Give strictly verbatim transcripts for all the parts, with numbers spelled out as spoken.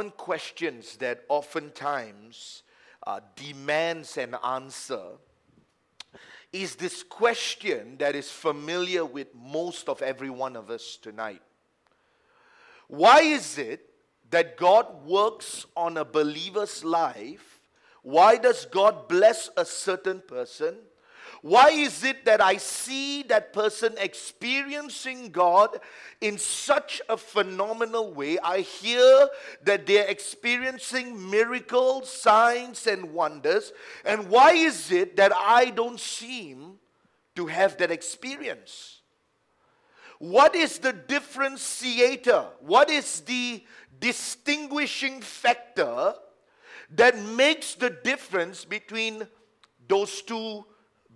common questions that oftentimes uh, demands an answer is this question that is familiar with most of every one of us tonight. Why is it that God works on a believer's life? Why does God bless a certain person? Why is it that I see that person experiencing God in such a phenomenal way? I hear that they're experiencing miracles, signs, and wonders. And why is it that I don't seem to have that experience? What is the differentiator? What is the distinguishing factor that makes the difference between those two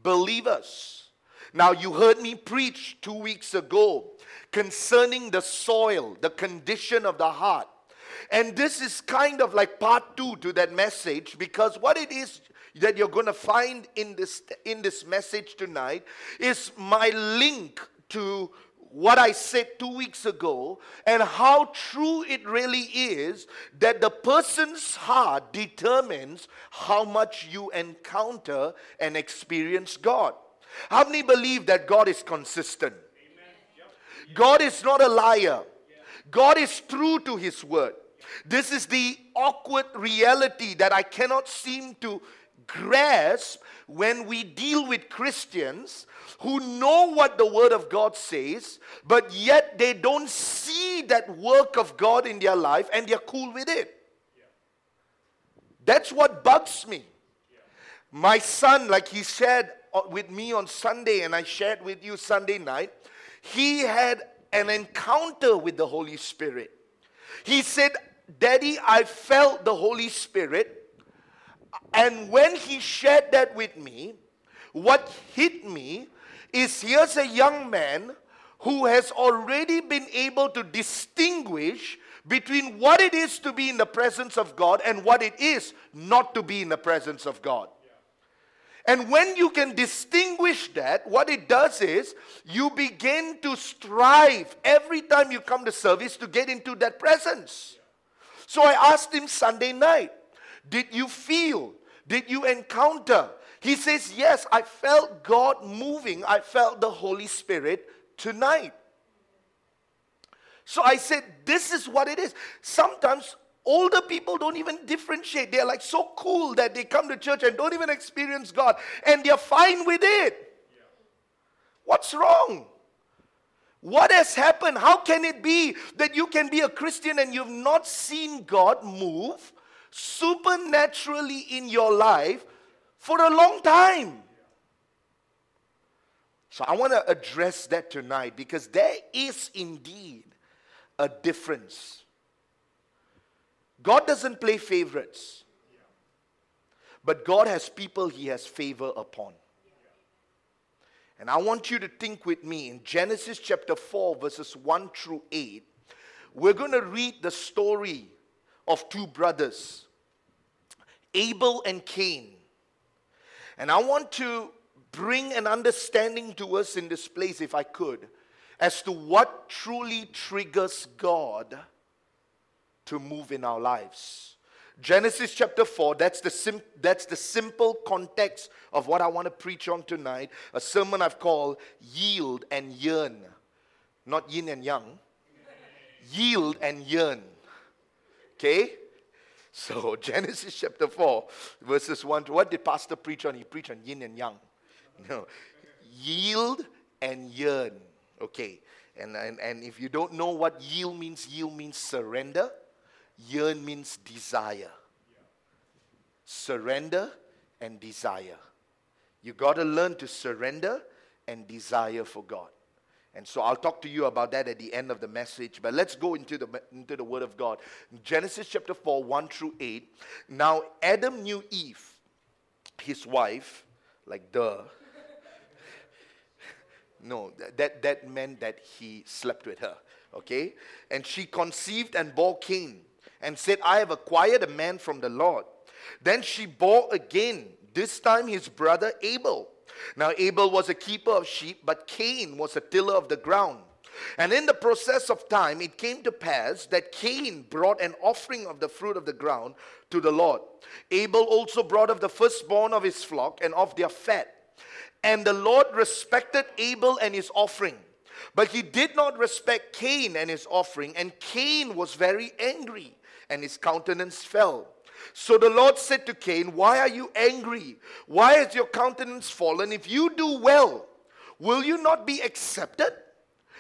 believers? Now, you heard me preach two weeks ago concerning the soil, the condition of the heart. And this is kind of like part two to that message, because what it is that you're going to find in this, in this message tonight is my link to what I said two weeks ago and how true it really is that the person's heart determines how much you encounter and experience God. How many believe that God is consistent? Amen. God is not a liar. God is true to His word. This is the awkward reality that I cannot seem to grasp when we deal with Christians who know what the Word of God says, but yet they don't see that work of God in their life and they're cool with it. Yeah. That's what bugs me. Yeah. My son, like he shared with me on Sunday and I shared with you Sunday night, he had an encounter with the Holy Spirit. He said, "Daddy, I felt the Holy Spirit." And when he shared that with me, what hit me is here's a young man who has already been able to distinguish between what it is to be in the presence of God and what it is not to be in the presence of God. Yeah. And when you can distinguish that, what it does is you begin to strive every time you come to service to get into that presence. Yeah. So I asked him Sunday night, "Did you feel? Did you encounter?" He says, "Yes, I felt God moving. I felt the Holy Spirit tonight." So I said, this is what it is. Sometimes older people don't even differentiate. They're like so cool that they come to church and don't even experience God. And they're fine with it. Yeah. What's wrong? What has happened? How can it be that you can be a Christian and you've not seen God move supernaturally in your life for a long time? So I want to address that tonight, because there is indeed a difference. God doesn't play favorites, but God has people He has favor upon. And I want you to think with me in Genesis chapter four verses one through eight. We're going to read the story of two brothers, Abel and Cain. And I want to bring an understanding to us in this place, if I could, as to what truly triggers God to move in our lives. Genesis chapter four, that's the sim- that's the simple context of what I want to preach on tonight, a sermon I've called Yield and Yearn. Not Yin and Yang. Yield and Yearn. Okay? So Genesis chapter four, verses one to... What did Pastor preach on? He preached on yin and yang. No. Yield and yearn. Okay. And, and, and if you don't know what yield means, yield means surrender. Yearn means desire. Surrender and desire. You got to learn to surrender and desire for God. And so I'll talk to you about that at the end of the message. But let's go into the, into the Word of God. Genesis chapter four, one through eight. Now Adam knew Eve, his wife, like duh. No, that, that meant that he slept with her. Okay? And she conceived and bore Cain and said, "I have acquired a man from the Lord." Then she bore again, this time his brother Abel. Now Abel was a keeper of sheep, but Cain was a tiller of the ground. And in the process of time, it came to pass that Cain brought an offering of the fruit of the ground to the Lord. Abel also brought of the firstborn of his flock and of their fat. And the Lord respected Abel and his offering, but he did not respect Cain and his offering. And Cain was very angry, and his countenance fell. So the Lord said to Cain, "Why are you angry? Why is your countenance fallen? If you do well, will you not be accepted?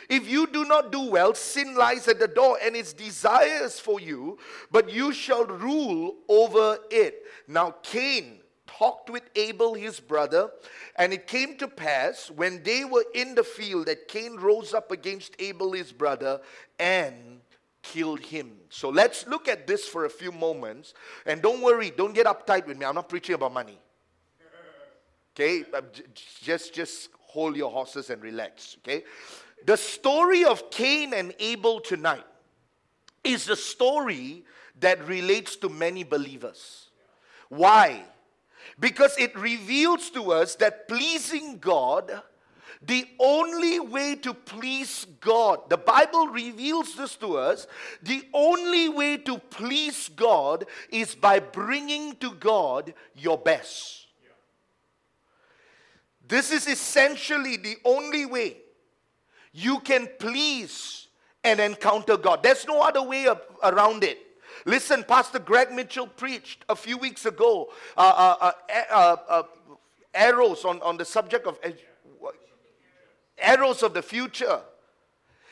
If you do not do well, sin lies at the door and its desires for you, but you shall rule over it." Now Cain talked with Abel his brother, and it came to pass when they were in the field that Cain rose up against Abel his brother and killed him. So let's look at this for a few moments. And don't worry, don't get uptight with me. I'm not preaching about money. Okay? Just, just hold your horses and relax. Okay? The story of Cain and Abel tonight is the story that relates to many believers. Why? Because it reveals to us that pleasing God, the only way to please God, the Bible reveals this to us, the only way to please God is by bringing to God your best. Yeah. This is essentially the only way you can please and encounter God. There's no other way of, around it. Listen, Pastor Greg Mitchell preached a few weeks ago uh, uh, uh, uh, uh, arrows on, on the subject of... Uh, Arrows of the future.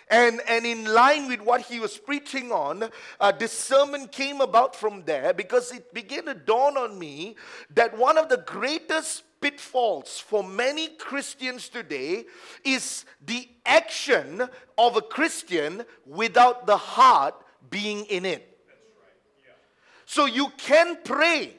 And, and in line with what he was preaching on, uh, this sermon came about from there because it began to dawn on me that one of the greatest pitfalls for many Christians today is the action of a Christian without the heart being in it. That's right. Yeah. So you can pray.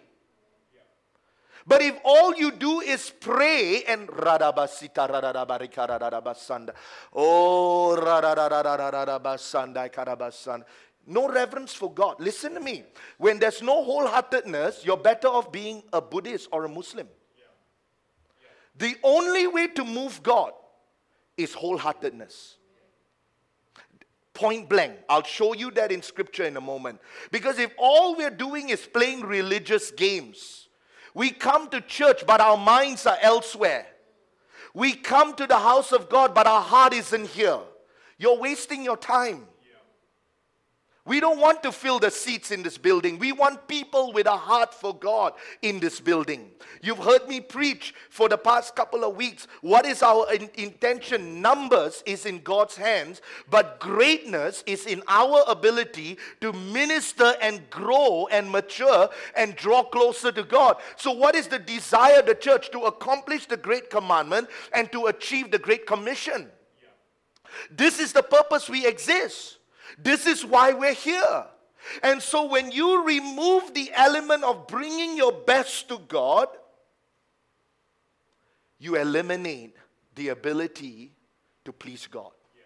But if all you do is pray and radabasita radabarika radabasanda, oh radadadadadabasanda karabasanda, no reverence for God. Listen to me. When there's no wholeheartedness, you're better off being a Buddhist or a Muslim. Yeah. Yeah. The only way to move God is wholeheartedness. Point blank. I'll show you that in scripture in a moment. Because if all we're doing is playing religious games, we come to church, but our minds are elsewhere. We come to the house of God, but our heart isn't here. You're wasting your time. Yeah. We don't want to fill the seats in this building. We want people with a heart for God in this building. You've heard me preach for the past couple of weeks. What is our in- intention? Numbers is in God's hands, but greatness is in our ability to minister and grow and mature and draw closer to God. So what is the desire of the church? To accomplish the great commandment and to achieve the great commission. Yeah. This is the purpose we exist. This is why we're here. And so when you remove the element of bringing your best to God, you eliminate the ability to please God. Yeah.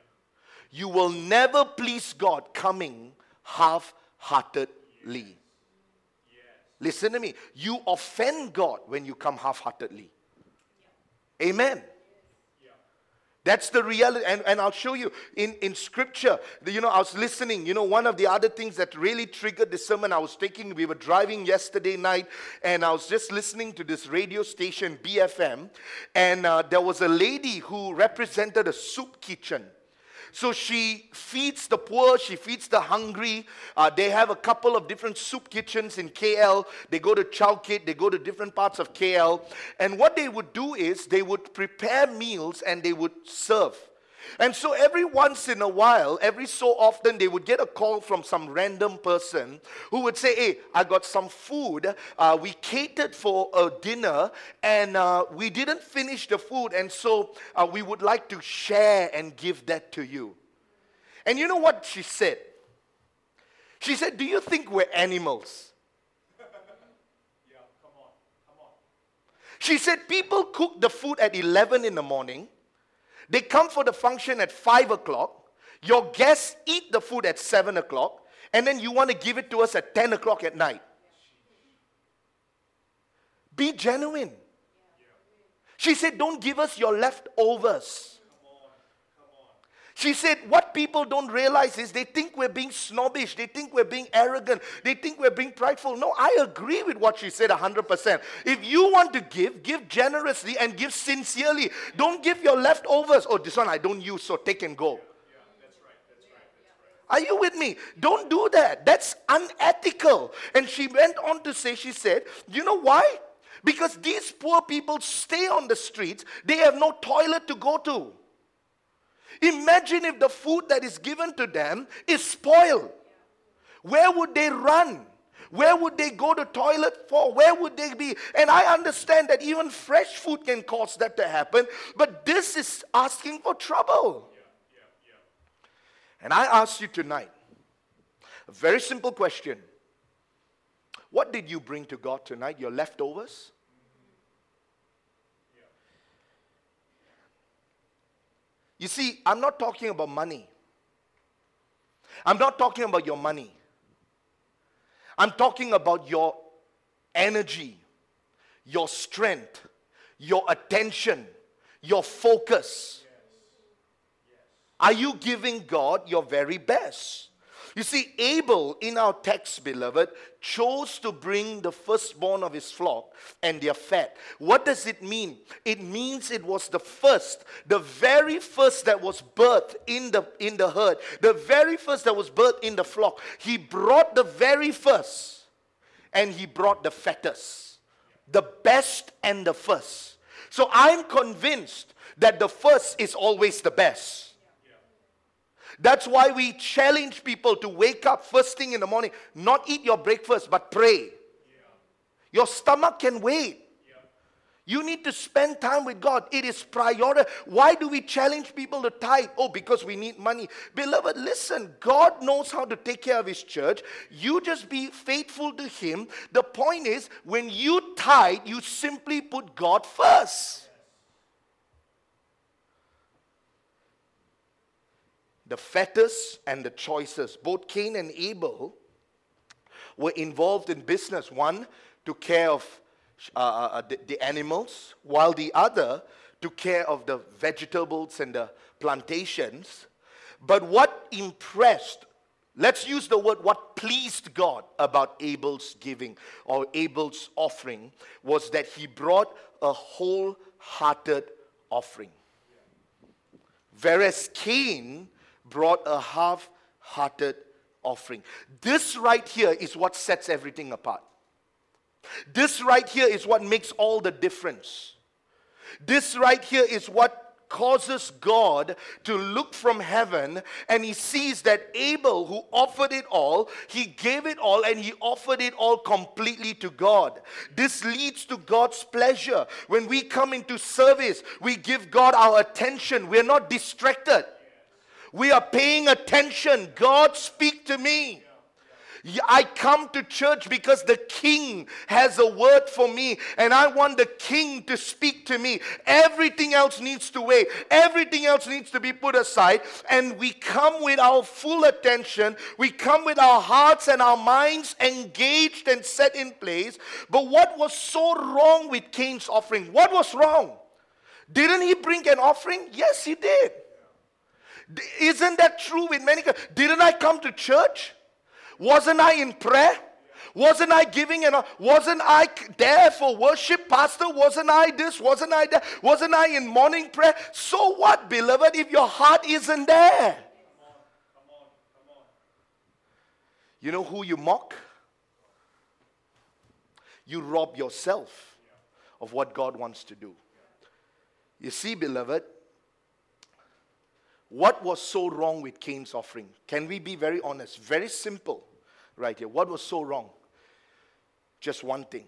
You will never please God coming half-heartedly. Yes. Yes. Listen to me. You offend God when you come half-heartedly. Yeah. Amen. That's the reality, and, and I'll show you in, in scripture, you know, I was listening, you know, one of the other things that really triggered the sermon I was taking, we were driving yesterday night, and I was just listening to this radio station, B F M, and uh, there was a lady who represented a soup kitchen. So she feeds the poor, she feeds the hungry. Uh, they have a couple of different soup kitchens in K L. They go to Chowkit, they go to different parts of K L. And what they would do is they would prepare meals and they would serve. And so every once in a while, every so often, they would get a call from some random person who would say, "Hey, I got some food. Uh, we catered for a dinner and uh, we didn't finish the food. And so uh, we would like to share and give that to you." And you know what she said? She said, "Do you think we're animals?" Yeah, come on, come on. She said, "People cook the food at eleven in the morning. They come for the function at five o'clock. Your guests eat the food at seven o'clock. And then you want to give it to us at ten o'clock at night." Be genuine. She said, "Don't give us your leftovers." She said, what people don't realize is they think we're being snobbish. They think we're being arrogant. They think we're being prideful. No, I agree with what she said one hundred percent. If you want to give, give generously and give sincerely. Don't give your leftovers. Oh, this one I don't use, so take and go. Are you with me? Don't do that. That's unethical. And she went on to say, she said, you know why? Because these poor people stay on the streets. They have no toilet to go to. Imagine if the food that is given to them is spoiled. Where would they run? Where would they go to toilet for? Where would they be? And I understand that even fresh food can cause that to happen. But this is asking for trouble. And I ask you tonight, a very simple question. What did you bring to God tonight? Your leftovers? Mm-hmm. Yeah. You see, I'm not talking about money. I'm not talking about your money. I'm talking about your energy, your strength, your attention, your focus. Are you giving God your very best? You see, Abel, in our text, beloved, chose to bring the firstborn of his flock and their fat. What does it mean? It means it was the first, the very first that was birthed in the, in the herd, the very first that was birthed in the flock. He brought the very first, and he brought the fattest, the best and the first. So I'm convinced that the first is always the best. That's why we challenge people to wake up first thing in the morning. Not eat your breakfast, but pray. Yeah. Your stomach can wait. Yeah. You need to spend time with God. It is priority. Why do we challenge people to tithe? Oh, because we need money. Beloved, listen. God knows how to take care of His church. You just be faithful to Him. The point is, when you tithe, you simply put God first. The fattest and the choicest, both Cain and Abel, were involved in business. One took care of uh, the, the animals, while the other took care of the vegetables and the plantations. But what impressed, let's use the word, what pleased God about Abel's giving or Abel's offering was that he brought a wholehearted offering. Whereas Cain brought a half-hearted offering. This right here is what sets everything apart. This right here is what makes all the difference. This right here is what causes God to look from heaven, and He sees that Abel, who offered it all, he gave it all, and he offered it all completely to God. This leads to God's pleasure. When we come into service, we give God our attention. We're not distracted. We are paying attention. God, speak to me. I come to church because the King has a word for me, and I want the King to speak to me. Everything else needs to wait. Everything else needs to be put aside, and we come with our full attention. We come with our hearts and our minds engaged and set in place. But what was so wrong with Cain's offering? What was wrong? Didn't he bring an offering? Yes, he did. Isn't that true with many? Didn't I come to church? Wasn't I in prayer? Wasn't I giving? And wasn't I there for worship, pastor? Wasn't I this? Wasn't I that? Wasn't I in morning prayer? So what, beloved, if your heart isn't there? Come on, come on, come on. You know who you mock? You rob yourself of what God wants to do. You see, beloved, what was so wrong with Cain's offering? Can we be very honest? Very simple right here. What was so wrong? Just one thing.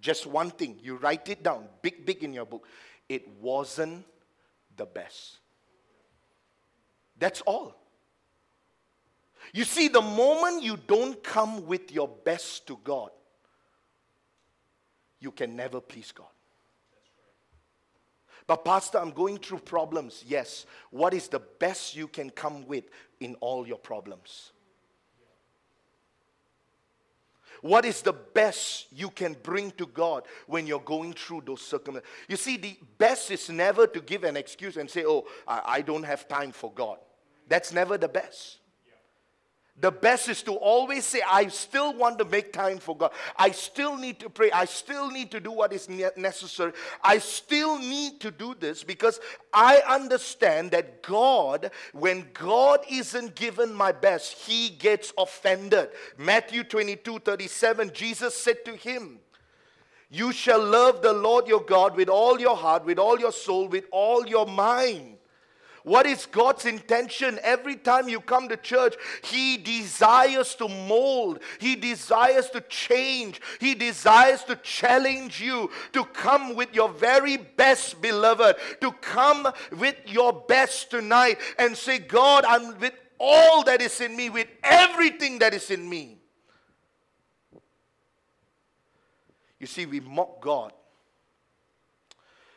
Just one thing. You write it down. Big, big in your book. It wasn't the best. That's all. You see, the moment you don't come with your best to God, you can never please God. But pastor, I'm going through problems. Yes. What is the best you can come with in all your problems? What is the best you can bring to God when you're going through those circumstances? You see, the best is never to give an excuse and say, oh, I don't have time for God. That's never the best. The best is to always say, I still want to make time for God. I still need to pray. I still need to do what is necessary. I still need to do this because I understand that God, when God isn't given my best, He gets offended. Matthew twenty-two thirty-seven, Jesus said to him, you shall love the Lord your God with all your heart, with all your soul, with all your mind. What is God's intention? Every time you come to church, He desires to mold. He desires to change. He desires to challenge you to come with your very best, beloved. To come with your best tonight and say, God, I'm with all that is in me, with everything that is in me. You see, we mock God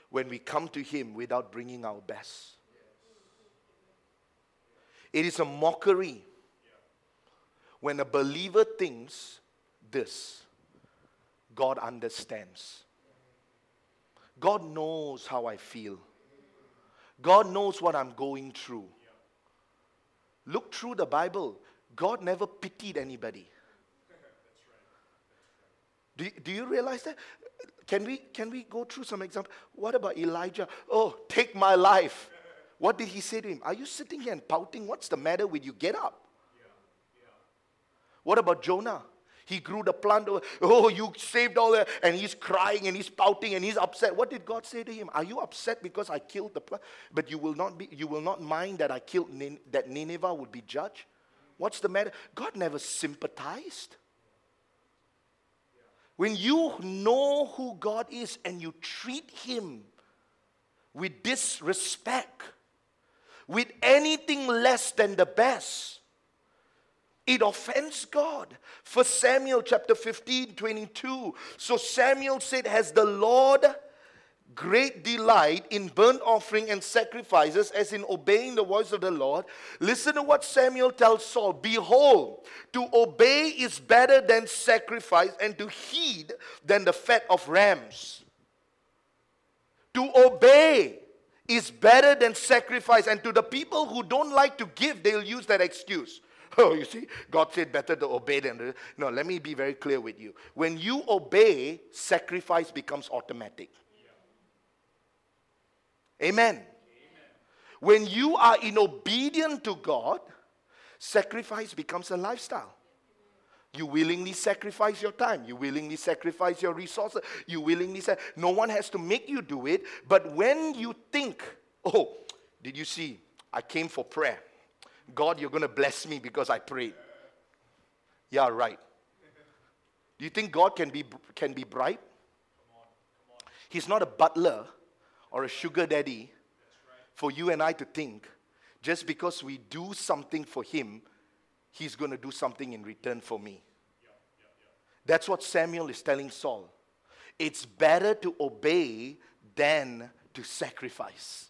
when we come to Him without bringing our best. It is a mockery when a believer thinks this: God understands. God knows how I feel. God knows what I'm going through. Look through the Bible. God never pitied anybody. Do you, do you realize that? Can we, can we go through some examples? What about Elijah? Oh, take my life. What did He say to him? Are you sitting here and pouting? What's the matter with you? Get up. Yeah. Yeah. What about Jonah? He grew the plant. Over. Oh, you saved all that. And he's crying and he's pouting and he's upset. What did God say to him? Are you upset because I killed the plant? But you will not be. You will not mind that I killed Nin- that Nineveh would be judged. What's the matter? God never sympathized. Yeah. When you know who God is and you treat Him with disrespect, with anything less than the best, it offends God. First Samuel chapter fifteen, twenty-two. So Samuel said, has the Lord great delight in burnt offering and sacrifices as in obeying the voice of the Lord? Listen to what Samuel tells Saul. Behold, to obey is better than sacrifice, and to heed than the fat of rams. To obey is better than sacrifice. And to the people who don't like to give, they'll use that excuse. Oh, you see, God said better to obey than to... No, let me be very clear with you. When you obey, sacrifice becomes automatic. Yeah. Amen. Amen. When you are inobedient to God, sacrifice becomes a lifestyle. You willingly sacrifice your time. You willingly sacrifice your resources. You willingly say, no one has to make you do it. But when you think, oh, did you see? I came for prayer. God, you're going to bless me because I prayed. Yeah, right. Do you think God can be can be bribed? He's not a butler or a sugar daddy for you and I to think just because we do something for Him, He's going to do something in return for me. Yeah, yeah, yeah. That's what Samuel is telling Saul. It's better to obey than to sacrifice.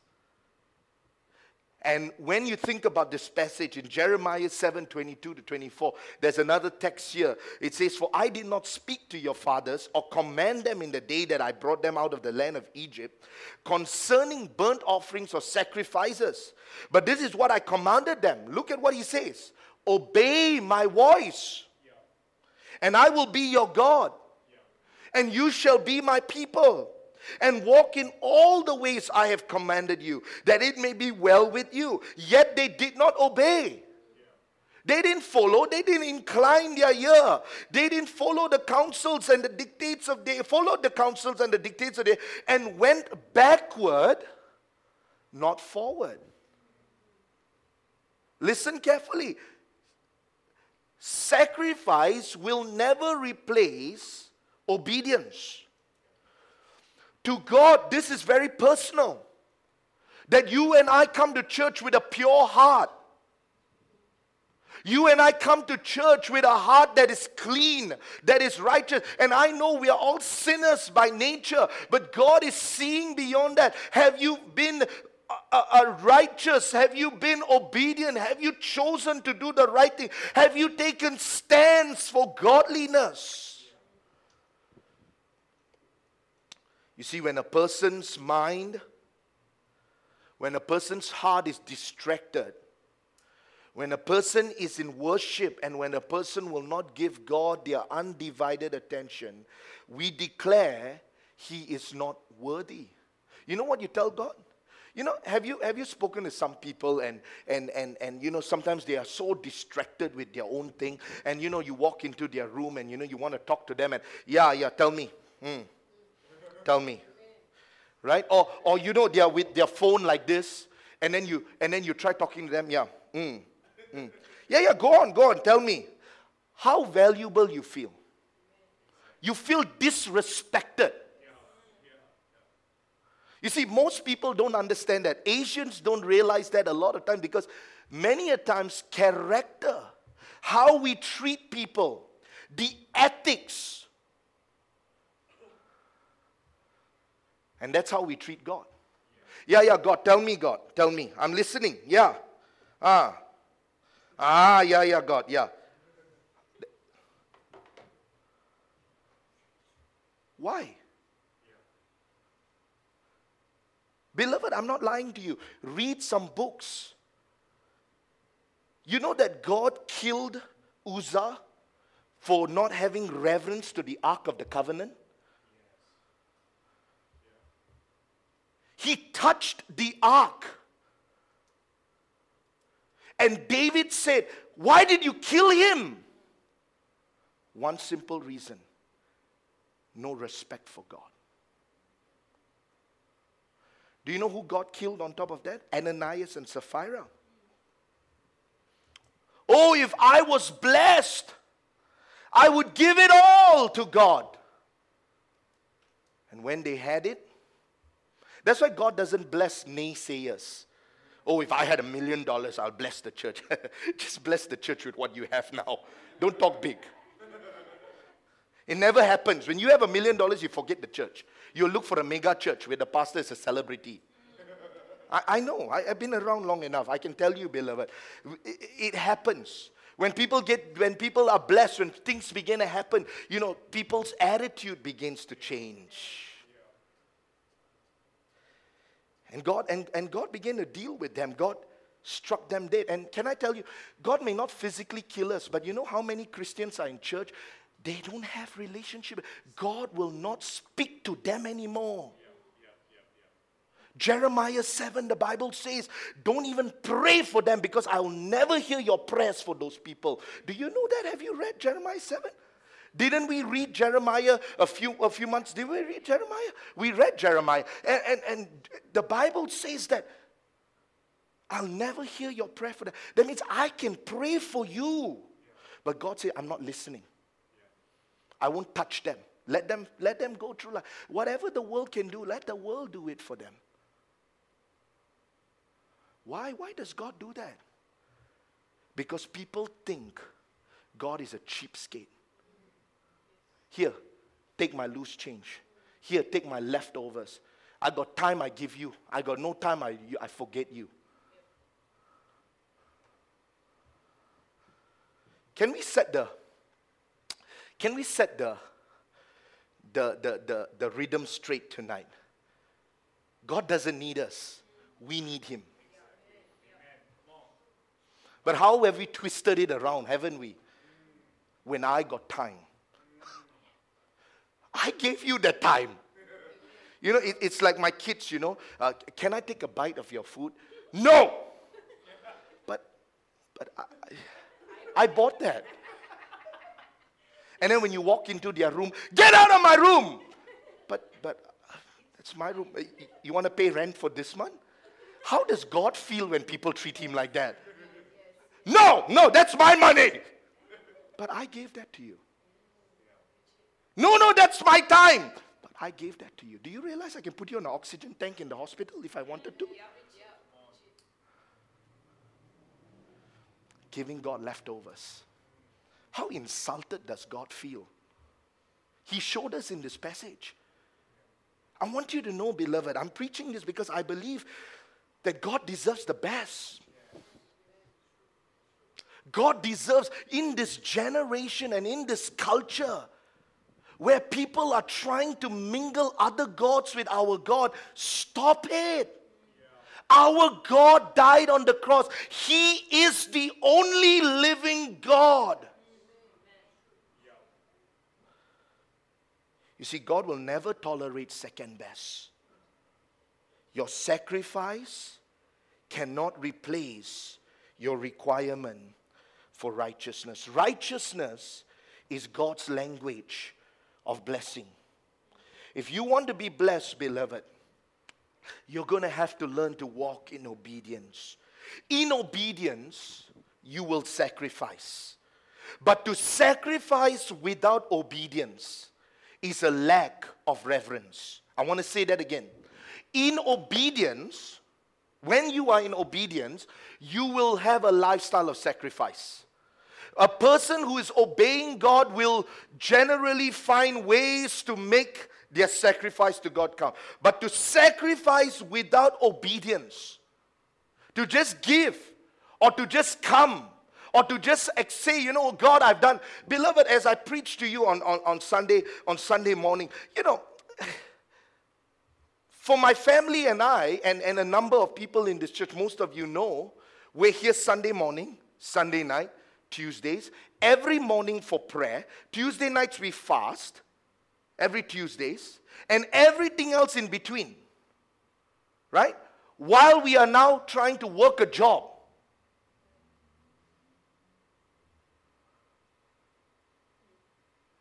And when you think about this passage in Jeremiah seven, twenty-two to twenty-four, there's another text here. It says, for I did not speak to your fathers or command them in the day that I brought them out of the land of Egypt concerning burnt offerings or sacrifices. But this is what I commanded them. Look at what he says. Obey my voice, yeah. And I will be your God, yeah. And you shall be my people, and walk in all the ways I have commanded you, that it may be well with you. Yet they did not obey. They didn't follow. They didn't incline their ear. They didn't follow the counsels and the dictates of they followed the counsels and the dictates of they and went backward, not forward. Listen carefully. Sacrifice will never replace obedience. To God, this is very personal. That you and I come to church with a pure heart. You and I come to church with a heart that is clean, that is righteous. And I know we are all sinners by nature, but God is seeing beyond that. Have you been Are righteous? Have you been obedient? Have you chosen to do the right thing? Have you taken stands for godliness? You see, when a person's mind, when a person's heart is distracted, when a person is in worship and when a person will not give God their undivided attention, we declare he is not worthy. You know what you tell God? You know, have you have you spoken to some people and and and and you know sometimes they are so distracted with their own thing, and you know you walk into their room and you know you want to talk to them and yeah yeah tell me mm, tell me right or or you know they are with their phone like this and then you and then you try talking to them yeah mm, mm. yeah yeah go on go on tell me how valuable you feel. You feel disrespected. You see, most people don't understand that. Asians don't realize that a lot of times, because many a times character, how we treat people, the ethics, and that's how we treat God. Yeah, yeah, God, tell me, God, tell me. I'm listening. Yeah. Ah. Ah, yeah, yeah, God, yeah. Why? Beloved, I'm not lying to you. Read some books. You know that God killed Uzzah for not having reverence to the Ark of the Covenant? He touched the Ark. And David said, "Why did you kill him?" One simple reason: no respect for God. Do you know who God killed on top of that? Ananias and Sapphira. Oh, if I was blessed, I would give it all to God. And when they had it, that's why God doesn't bless naysayers. Oh, if I had a million dollars, I'll bless the church. Just bless the church with what you have now. Don't talk big. It never happens. When you have a million dollars, you forget the church. You look for a mega church where the pastor is a celebrity. I, I know. I, I've been around long enough. I can tell you, beloved. It, it happens. When people get, when people are blessed, when things begin to happen, you know, people's attitude begins to change. And God, and, and God began to deal with them. God struck them dead. And can I tell you, God may not physically kill us, but you know how many Christians are in church? They don't have relationship. God will not speak to them anymore. Yeah, yeah, yeah, yeah. Jeremiah seven, the Bible says, don't even pray for them because I will never hear your prayers for those people. Do you know that? Have you read Jeremiah seven? Didn't we read Jeremiah a few, a few months? Did we read Jeremiah? We read Jeremiah. And, and, and the Bible says that I'll never hear your prayer for them. That means I can pray for you. But God said, I'm not listening. I won't touch them. Let them let them go through life. Whatever the world can do, let the world do it for them. Why? Why does God do that? Because people think God is a cheapskate. Here, take my loose change. Here, take my leftovers. I got time, I give you. I got no time, I, I forget you. Can we set the Can we set the, the, the, the, the rhythm straight tonight? God doesn't need us. We need Him. But how have we twisted it around, haven't we? When I got time. I gave you the time. You know, it, it's like my kids, you know. Uh, can I take a bite of your food? No! But, but I, I bought that. And then when you walk into their room, get out of my room. But but that's my room. You want to pay rent for this month? How does God feel when people treat Him like that? No, no, that's my money. But I gave that to you. No, no, that's my time. But I gave that to you. Do you realize I can put you on an oxygen tank in the hospital if I wanted to? Giving God leftovers. How insulted does God feel? He showed us in this passage. I want you to know, beloved, I'm preaching this because I believe that God deserves the best. God deserves, in this generation and in this culture where people are trying to mingle other gods with our God. Stop it. Our God died on the cross. He is the only living God. You see, God will never tolerate second best. Your sacrifice cannot replace your requirement for righteousness. Righteousness is God's language of blessing. If you want to be blessed, beloved, you're going to have to learn to walk in obedience. In obedience, you will sacrifice. But to sacrifice without obedience is a lack of reverence. I want to say that again. In obedience, when you are in obedience, you will have a lifestyle of sacrifice. A person who is obeying God will generally find ways to make their sacrifice to God count. But to sacrifice without obedience, to just give or to just come or to just say, you know, God, I've done. Beloved, as I preached to you on, on, on Sunday, on Sunday morning, you know, for my family and I, and, and a number of people in this church, most of you know, we're here Sunday morning, Sunday night, Tuesdays, every morning for prayer. Tuesday nights we fast, every Tuesdays, and everything else in between, right? While we are now trying to work a job.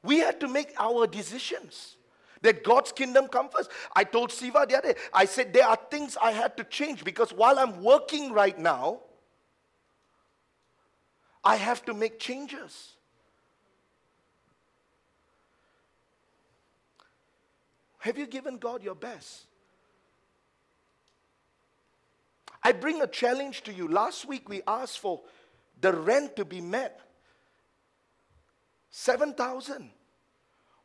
We had to make our decisions that God's kingdom comes first. I told Siva the other day, I said there are things I had to change because while I'm working right now, I have to make changes. Have you given God your best? I bring a challenge to you. Last week we asked for the rent to be met. seven thousand.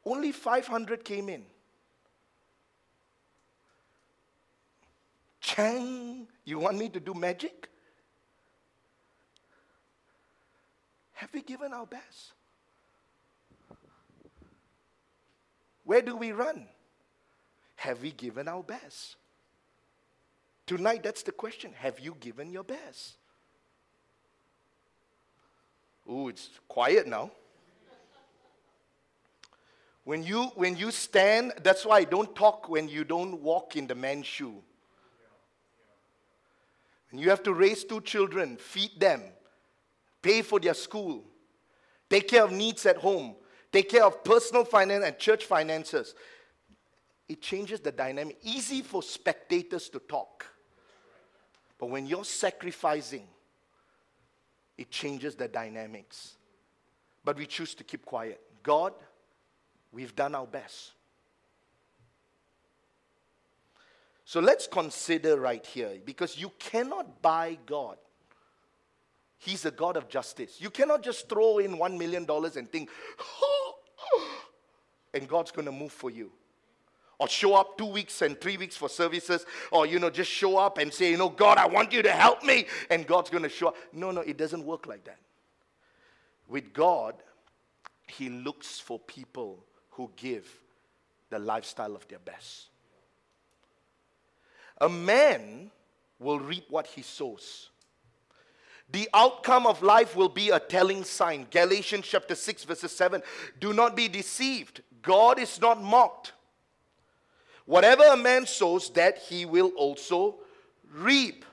Only five hundred came in. Chang, you want me to do magic? Have we given our best? Where do we run? Have we given our best? Tonight, that's the question. Have you given your best? Ooh, it's quiet now. When you, when you stand, that's why I don't talk when you don't walk in the man's shoe. When you have to raise two children, feed them, pay for their school, take care of needs at home, take care of personal finance and church finances. It changes the dynamic. Easy for spectators to talk. But when you're sacrificing, it changes the dynamics. But we choose to keep quiet. God, we've done our best. So let's consider right here, because you cannot buy God. He's a God of justice. You cannot just throw in one million dollars and think, oh, oh, and God's going to move for you. Or show up two weeks and three weeks for services. Or, you know, just show up and say, you know, God, I want you to help me. And God's going to show up. No, no, it doesn't work like that. With God, He looks for people who give the lifestyle of their best. A man will reap what he sows. The outcome of life will be a telling sign. Galatians chapter six, verses seven. Do not be deceived. God is not mocked. Whatever a man sows, that he will also reap.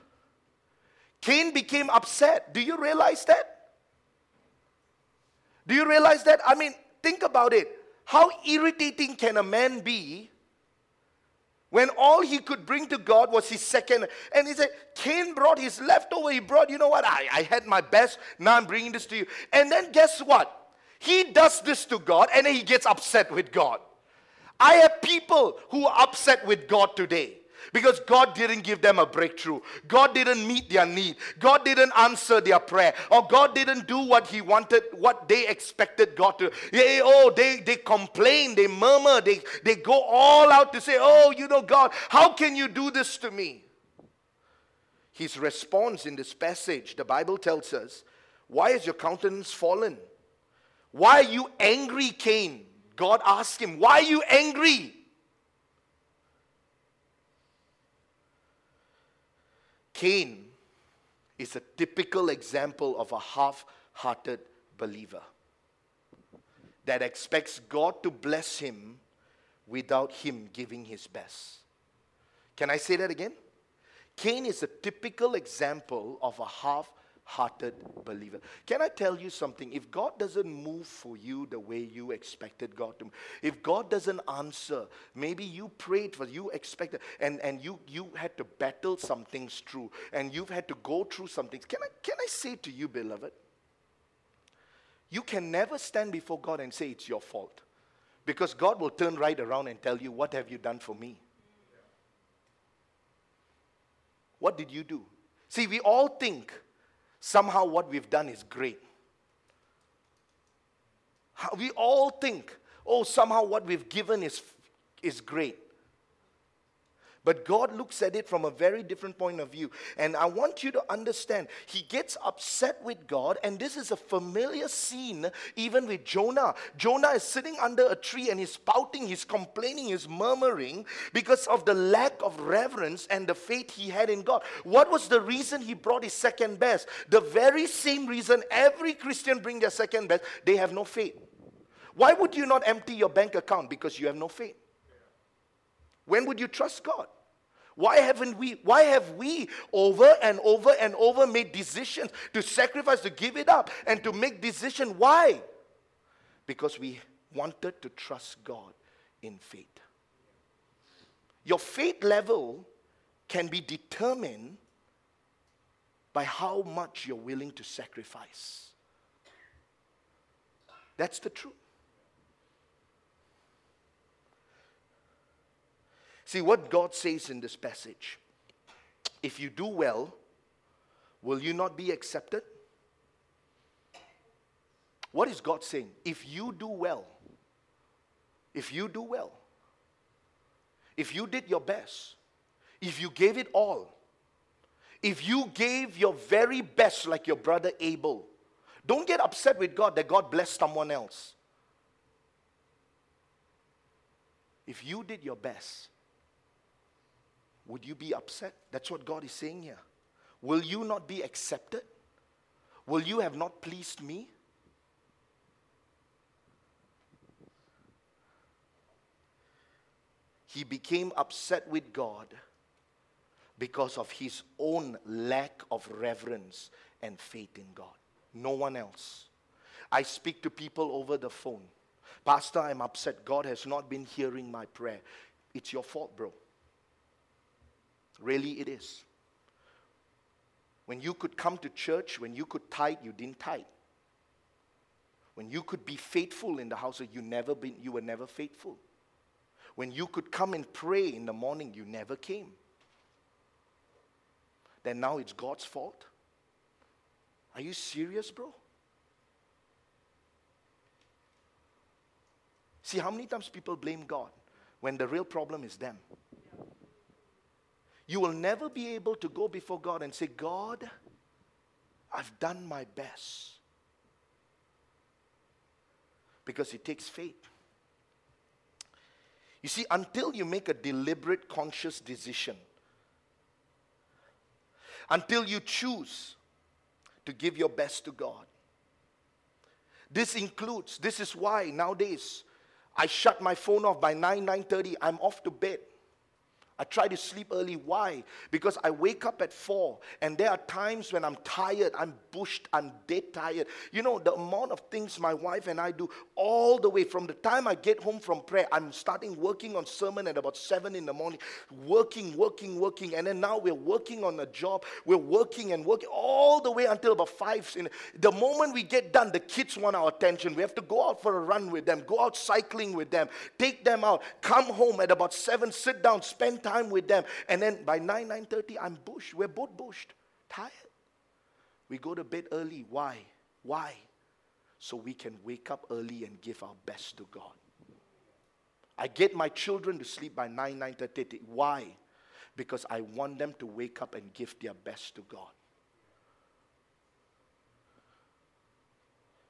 Cain became upset. Do you realize that? Do you realize that? I mean, think about it. How irritating can a man be when all he could bring to God was his second? And he said, Cain brought his leftover. He brought, you know what? I, I had my best. Now I'm bringing this to you. And then guess what? He does this to God and then he gets upset with God. I have people who are upset with God today because God didn't give them a breakthrough. God didn't meet their need. God didn't answer their prayer. Or God didn't do what He wanted, what they expected God to do. They, oh, they, they complain, they murmur, they, they go all out to say, oh, you know, God, how can you do this to me? His response in this passage, the Bible tells us, why is your countenance fallen? Why are you angry, Cain? God asked him, why are you angry? Cain is a typical example of a half-hearted believer that expects God to bless him without him giving his best. Can I say that again? Cain is a typical example of a half-hearted believer. Can I tell you something? If God doesn't move for you the way you expected God to, if God doesn't answer, maybe you prayed for, you expected, and, and you, you had to battle some things through, and you've had to go through some things. Can I, can I say to you, beloved, you can never stand before God and say it's your fault. Because God will turn right around and tell you, what have you done for me? What did you do? See, we all think somehow what we've done is great. We all think, oh, somehow what we've given is, is great. But God looks at it from a very different point of view. And I want you to understand, he gets upset with God. And this is a familiar scene even with Jonah. Jonah is sitting under a tree and he's pouting, he's complaining, he's murmuring because of the lack of reverence and the faith he had in God. What was the reason he brought his second best? The very same reason every Christian brings their second best. They have no faith. Why would you not empty your bank account? Because you have no faith. When would you trust God? Why haven't we, why have we over and over and over made decisions to sacrifice, to give it up, and to make decisions? Why? Because we wanted to trust God in faith. Your faith level can be determined by how much you're willing to sacrifice. That's the truth. See what God says in this passage. If you do well, will you not be accepted? What is God saying? If you do well, if you do well, if you did your best, if you gave it all, if you gave your very best like your brother Abel, don't get upset with God that God blessed someone else. If you did your best, would you be upset? That's what God is saying here. Will you not be accepted? Will you have not pleased me? He became upset with God because of his own lack of reverence and faith in God. No one else. I speak to people over the phone. Pastor, I'm upset. God has not been hearing my prayer. It's your fault, bro. Really, it is. When you could come to church, when you could tithe, you didn't tithe. When you could be faithful in the house, you never been, you were never faithful. When you could come and pray in the morning, you never came. Then now it's God's fault? Are you serious, bro? See, how many times people blame God when the real problem is them? You will never be able to go before God and say, God, I've done my best. Because it takes faith. You see, until you make a deliberate, conscious decision, until you choose to give your best to God, this includes, this is why nowadays I shut my phone off by nine, nine thirty, I'm off to bed. I try to sleep early. Why? Because I wake up at four, and there are times when I'm tired, I'm bushed, I'm dead tired. You know, the amount of things my wife and I do all the way from the time I get home from prayer, I'm starting working on sermon at about seven in the morning, working, working, working, and then now we're working on a job, we're working and working all the way until about five. The moment we get done, the kids want our attention. We have to go out for a run with them, go out cycling with them, take them out, come home at about seven, sit down, spend time time with them, and then by nine, nine thirty I'm bushed. We're both bushed, tired. We go to bed early. Why? Why? So we can wake up early and give our best to God. I get my children to sleep by nine, nine thirty. Why? Because I want them to wake up and give their best to God.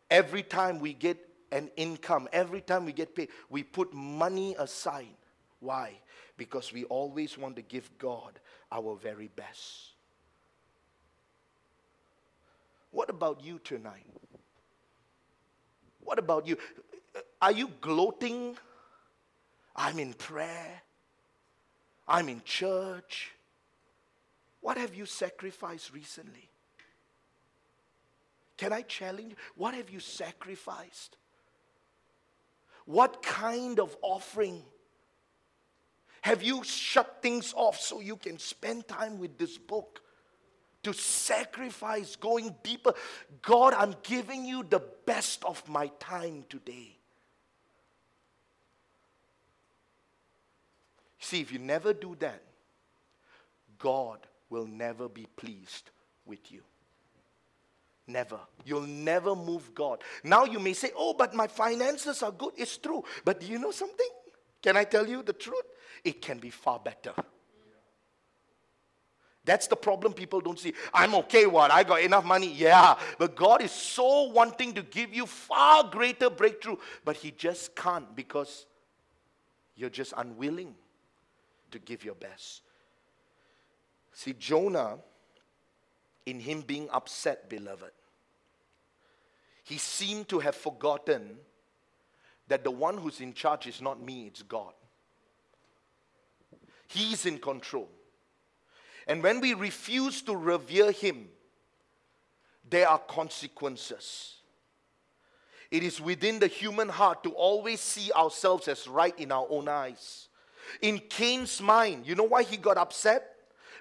Every time we get an income. Every time we get paid, we put money aside. Why? Because we always want to give God our very best. What about you tonight? What about you? Are you gloating? I'm in prayer. I'm in church. What have you sacrificed recently? Can I challenge you? What have you sacrificed? What kind of offering? Have you shut things off so you can spend time with this book? To sacrifice, going deeper. God, I'm giving you the best of my time today. See, if you never do that, God will never be pleased with you. Never. You'll never move God. Now you may say, oh, but my finances are good. It's true. But do you know something? Can I tell you the truth? It can be far better. That's the problem people don't see. I'm okay, what? I got enough money. Yeah. But God is so wanting to give you far greater breakthrough. But He just can't because you're just unwilling to give your best. See, Jonah, in him being upset, beloved, he seemed to have forgotten that the one who's in charge is not me, it's God. He's in control. And when we refuse to revere Him, there are consequences. It is within the human heart to always see ourselves as right in our own eyes. In Cain's mind, you know why he got upset?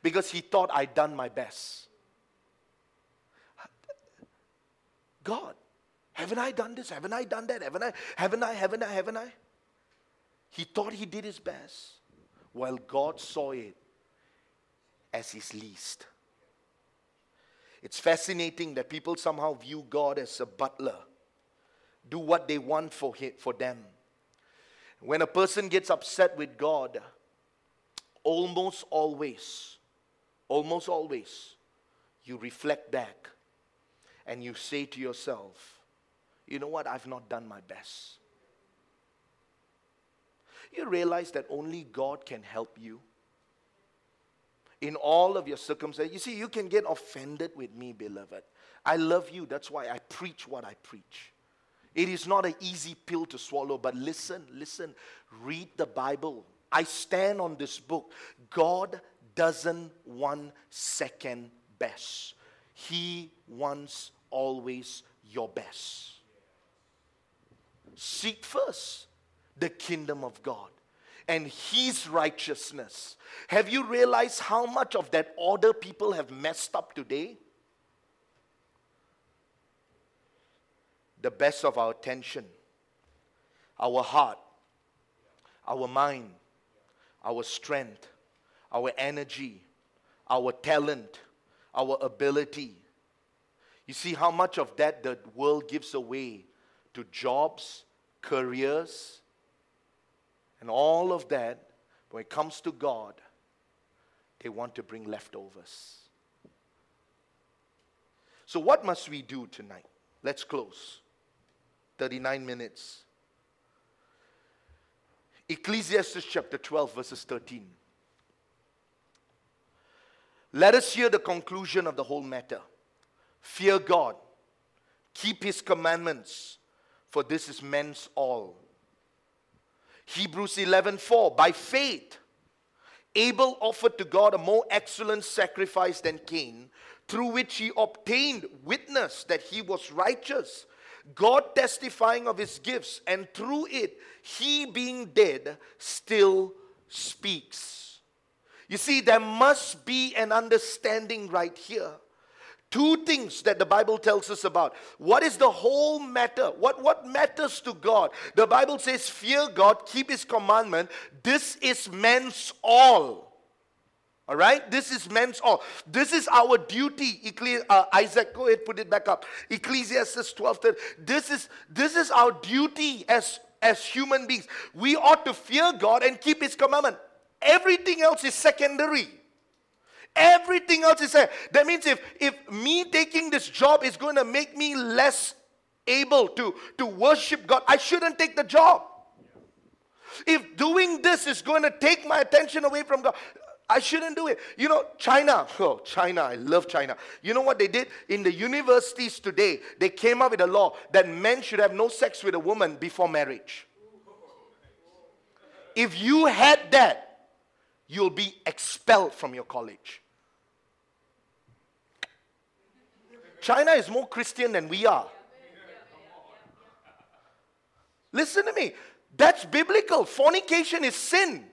Because he thought, I'd done my best. God, haven't I done this? Haven't I done that? Haven't I? Haven't I? Haven't I? Haven't I? He thought he did his best, while God saw it as His least. It's fascinating that people somehow view God as a butler, do what they want for him, for them. When a person gets upset with God, almost always, almost always, you reflect back and you say to yourself, you know what, I've not done my best. You realize that only God can help you in all of your circumstances. You see, you can get offended with me, beloved. I love you. That's why I preach what I preach. It is not an easy pill to swallow, but listen, listen, read the Bible. I stand on this book. God doesn't want second best. He wants always your best. Seek first the kingdom of God and His righteousness. Have you realized how much of that order people have messed up today? The best of our attention, our heart, our mind, our strength, our energy, our talent, our ability. You see how much of that the world gives away to jobs, careers, and all of that. When it comes to God, they want to bring leftovers. So what must we do tonight? Let's close. thirty-nine minutes. Ecclesiastes chapter twelve, verses thirteen. Let us hear the conclusion of the whole matter. Fear God, keep His commandments, for this is man's all. Hebrews eleven four, by faith, Abel offered to God a more excellent sacrifice than Cain, through which he obtained witness that he was righteous, God testifying of His gifts, and through it, he being dead still speaks. You see, there must be an understanding right here. Two things that the Bible tells us about. What is the whole matter? What, what matters to God? The Bible says, fear God, keep His commandment. This is man's all. All right? This is man's all. This is our duty. Ecclesi- uh, Isaac, go ahead, put it back up. Ecclesiastes twelve thirty. This is, this is our duty as, as human beings. We ought to fear God and keep His commandment. Everything else is secondary. Everything else is there. That means if, if me taking this job is going to make me less able to, to worship God, I shouldn't take the job. If doing this is going to take my attention away from God, I shouldn't do it. You know, China. Oh, China. I love China. You know what they did? In the universities today, they came up with a law that men should have no sex with a woman before marriage. If you had that, you'll be expelled from your college. China is more Christian than we are. Listen to me. That's biblical. Fornication is sin.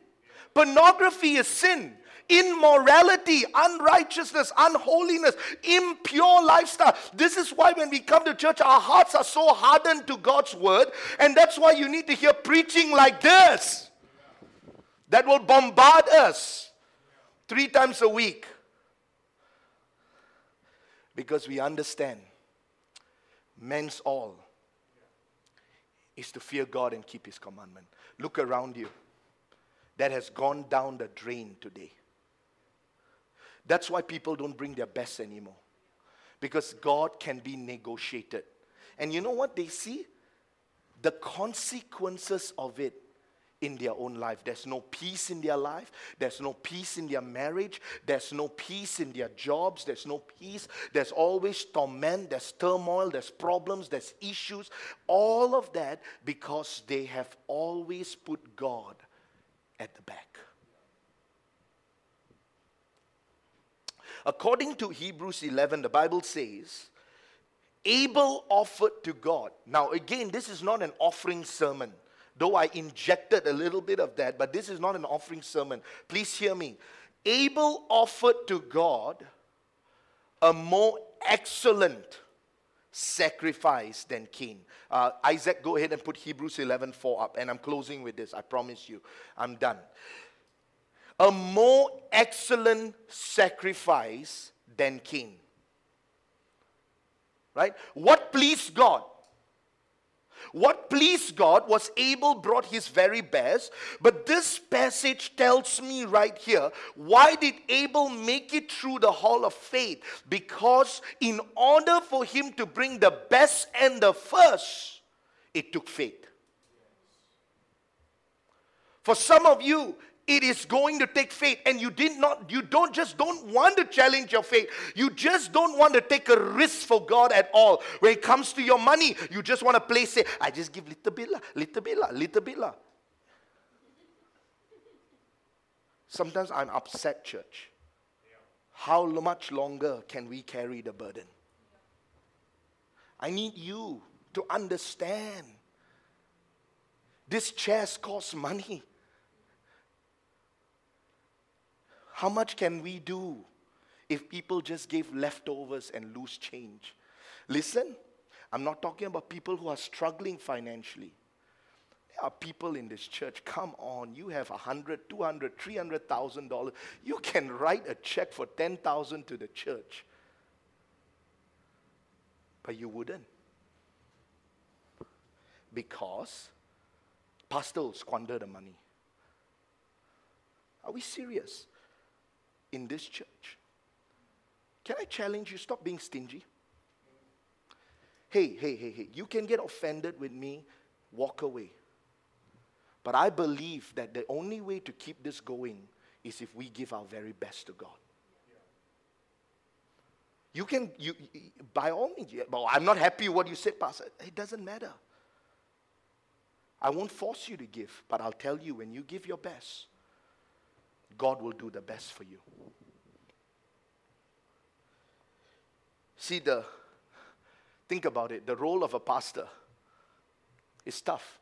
Pornography is sin. Immorality, unrighteousness, unholiness, impure lifestyle. This is why when we come to church, our hearts are so hardened to God's word, and that's why you need to hear preaching like this that will bombard us three times a week, because we understand man's all is to fear God and keep His commandment. Look around you. That has gone down the drain today. That's why people don't bring their best anymore. Because God can be negotiated. And you know what they see? The consequences of it in their own life. There's no peace in their life. There's no peace in their marriage. There's no peace in their jobs. There's no peace. There's always torment. There's turmoil. There's problems. There's issues. All of that because they have always put God at the back. According to Hebrews eleven, the Bible says, Abel offered to God. Now again, this is not an offering sermon, though I injected a little bit of that, but this is not an offering sermon. Please hear me. Abel offered to God a more excellent sacrifice than Cain. Uh, Isaac, go ahead and put Hebrews eleven four up, and I'm closing with this. I promise you, I'm done. A more excellent sacrifice than Cain. Right? What pleased God? What pleased God was Abel brought his very best, but this passage tells me right here, why did Abel make it through the hall of faith? Because in order for him to bring the best and the first, it took faith. For some of you, it is going to take faith, and you did not, you don't just don't want to challenge your faith. You just don't want to take a risk for God at all. When it comes to your money, you just want to play safe. I just give little bit lah, little bit lah, little bit lah. Sometimes I'm upset, church. How much longer can we carry the burden? I need you to understand. This chairs costs money. How much can we do if people just gave leftovers and loose change? Listen, I'm not talking about people who are struggling financially. There are people in this church, come on, you have one hundred thousand dollars, two hundred thousand dollars, three hundred thousand dollars. You can write a check for ten thousand dollars to the church. But you wouldn't. Because pastor will squander the money. Are we serious? In this church. Can I challenge you? Stop being stingy. Hey, hey, hey, hey. You can get offended with me. Walk away. But I believe that the only way to keep this going is if we give our very best to God. You can, you, you by all means, well, I'm not happy with what you said, Pastor. It doesn't matter. I won't force you to give, but I'll tell you, when you give your best, God will do the best for you. See, the think about it. The role of a pastor is tough.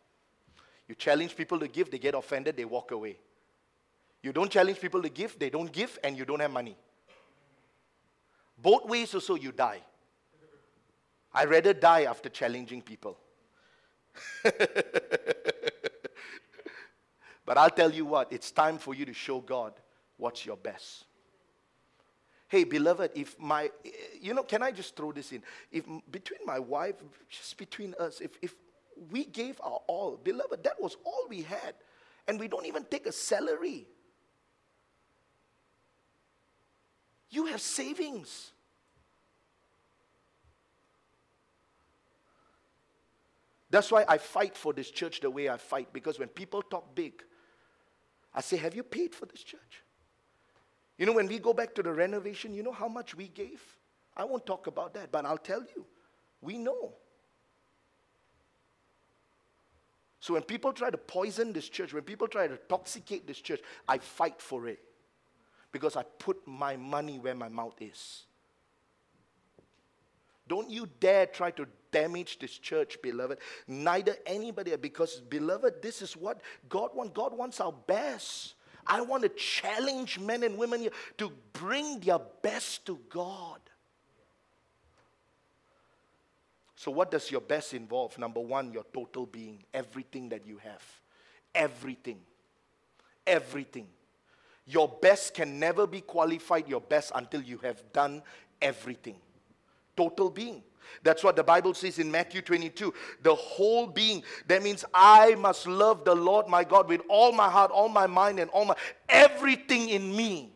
You challenge people to give, they get offended, they walk away. You don't challenge people to give, they don't give, and you don't have money. Both ways also you die. I'd rather die after challenging people. But I'll tell you what, it's time for you to show God what's your best. Hey, beloved, if my, you know, can I just throw this in? If between my wife, just between us, if, if we gave our all, beloved, that was all we had. And we don't even take a salary. You have savings. That's why I fight for this church the way I fight. Because when people talk big, I say, have you paid for this church? You know, when we go back to the renovation, you know how much we gave? I won't talk about that, but I'll tell you. We know. So when people try to poison this church, when people try to intoxicate this church, I fight for it. Because I put my money where my mouth is. Don't you dare try to damage this church, beloved. Neither anybody, because, beloved, this is what God wants. God wants our best. I want to challenge men and women here to bring their best to God. So what does your best involve? Number one, your total being. Everything that you have. Everything. Everything. Your best can never be qualified your best until you have done everything. Total being. That's what the Bible says in Matthew twenty-two. The whole being. That means I must love the Lord my God with all my heart, all my mind, and all my... everything in me.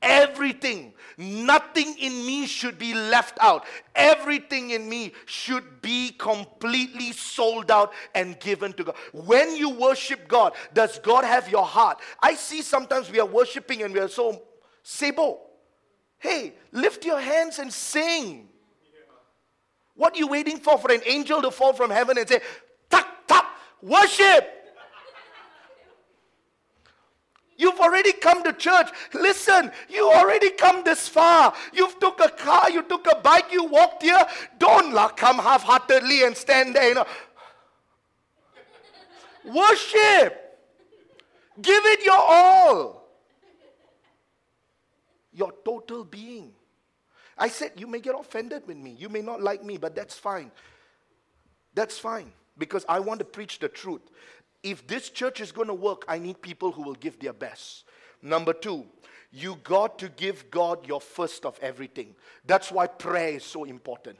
Everything. Nothing in me should be left out. Everything in me should be completely sold out and given to God. When you worship God, does God have your heart? I see sometimes we are worshiping and we are so... sebo. Hey, lift your hands and sing. What are you waiting for? For an angel to fall from heaven and say, tap, tap, worship. You've already come to church. Listen, you already come this far. You've took a car, you took a bike, you walked here. Don't la, come half-heartedly and stand there. You know. Worship. Give it your all. Your total being. I said, you may get offended with me. You may not like me, but that's fine. That's fine. Because I want to preach the truth. If this church is going to work, I need people who will give their best. Number two, you got to give God your first of everything. That's why prayer is so important.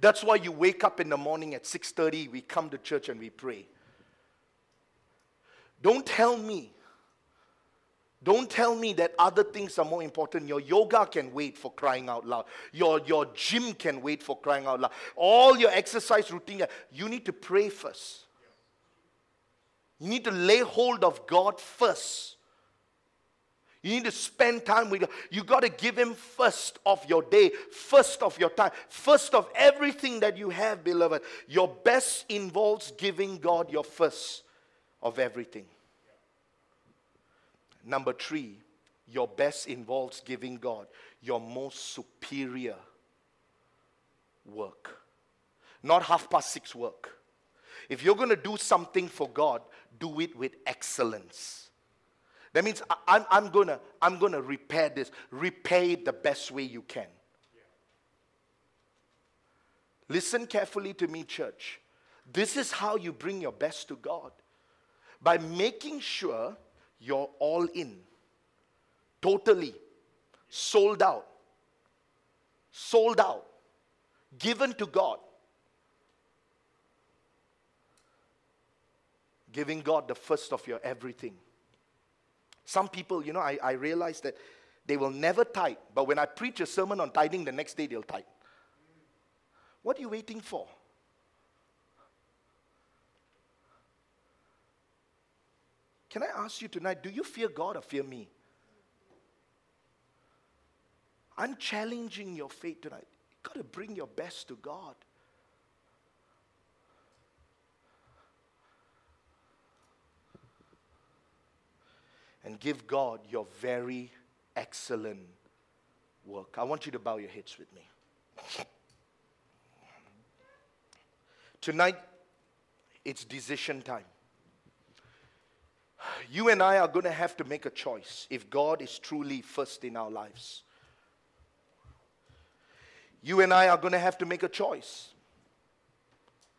That's why you wake up in the morning at six thirty, we come to church and we pray. Don't tell me. Don't tell me that other things are more important. Your yoga can wait, for crying out loud. Your, your gym can wait, for crying out loud. All your exercise routine, you need to pray first. You need to lay hold of God first. You need to spend time with God. You got to give Him first of your day, first of your time, first of everything that you have, beloved. Your best involves giving God your first of everything. Number three, your best involves giving God your most superior work. Not half past six work. If you're going to do something for God, do it with excellence. That means I, I'm, I'm going to I'm going to repair this. Repair it the best way you can. Yeah. Listen carefully to me, church. This is how you bring your best to God. By making sure you're all in, totally, sold out, sold out, given to God. Giving God the first of your everything. Some people, you know, I, I realize that they will never tithe, but when I preach a sermon on tithing, the next day they'll tithe. What are you waiting for? Can I ask you tonight, do you fear God or fear me? I'm challenging your faith tonight. You've got to bring your best to God. And give God your very excellent work. I want you to bow your heads with me. Tonight, it's decision time. You and I are going to have to make a choice if God is truly first in our lives. You and I are going to have to make a choice.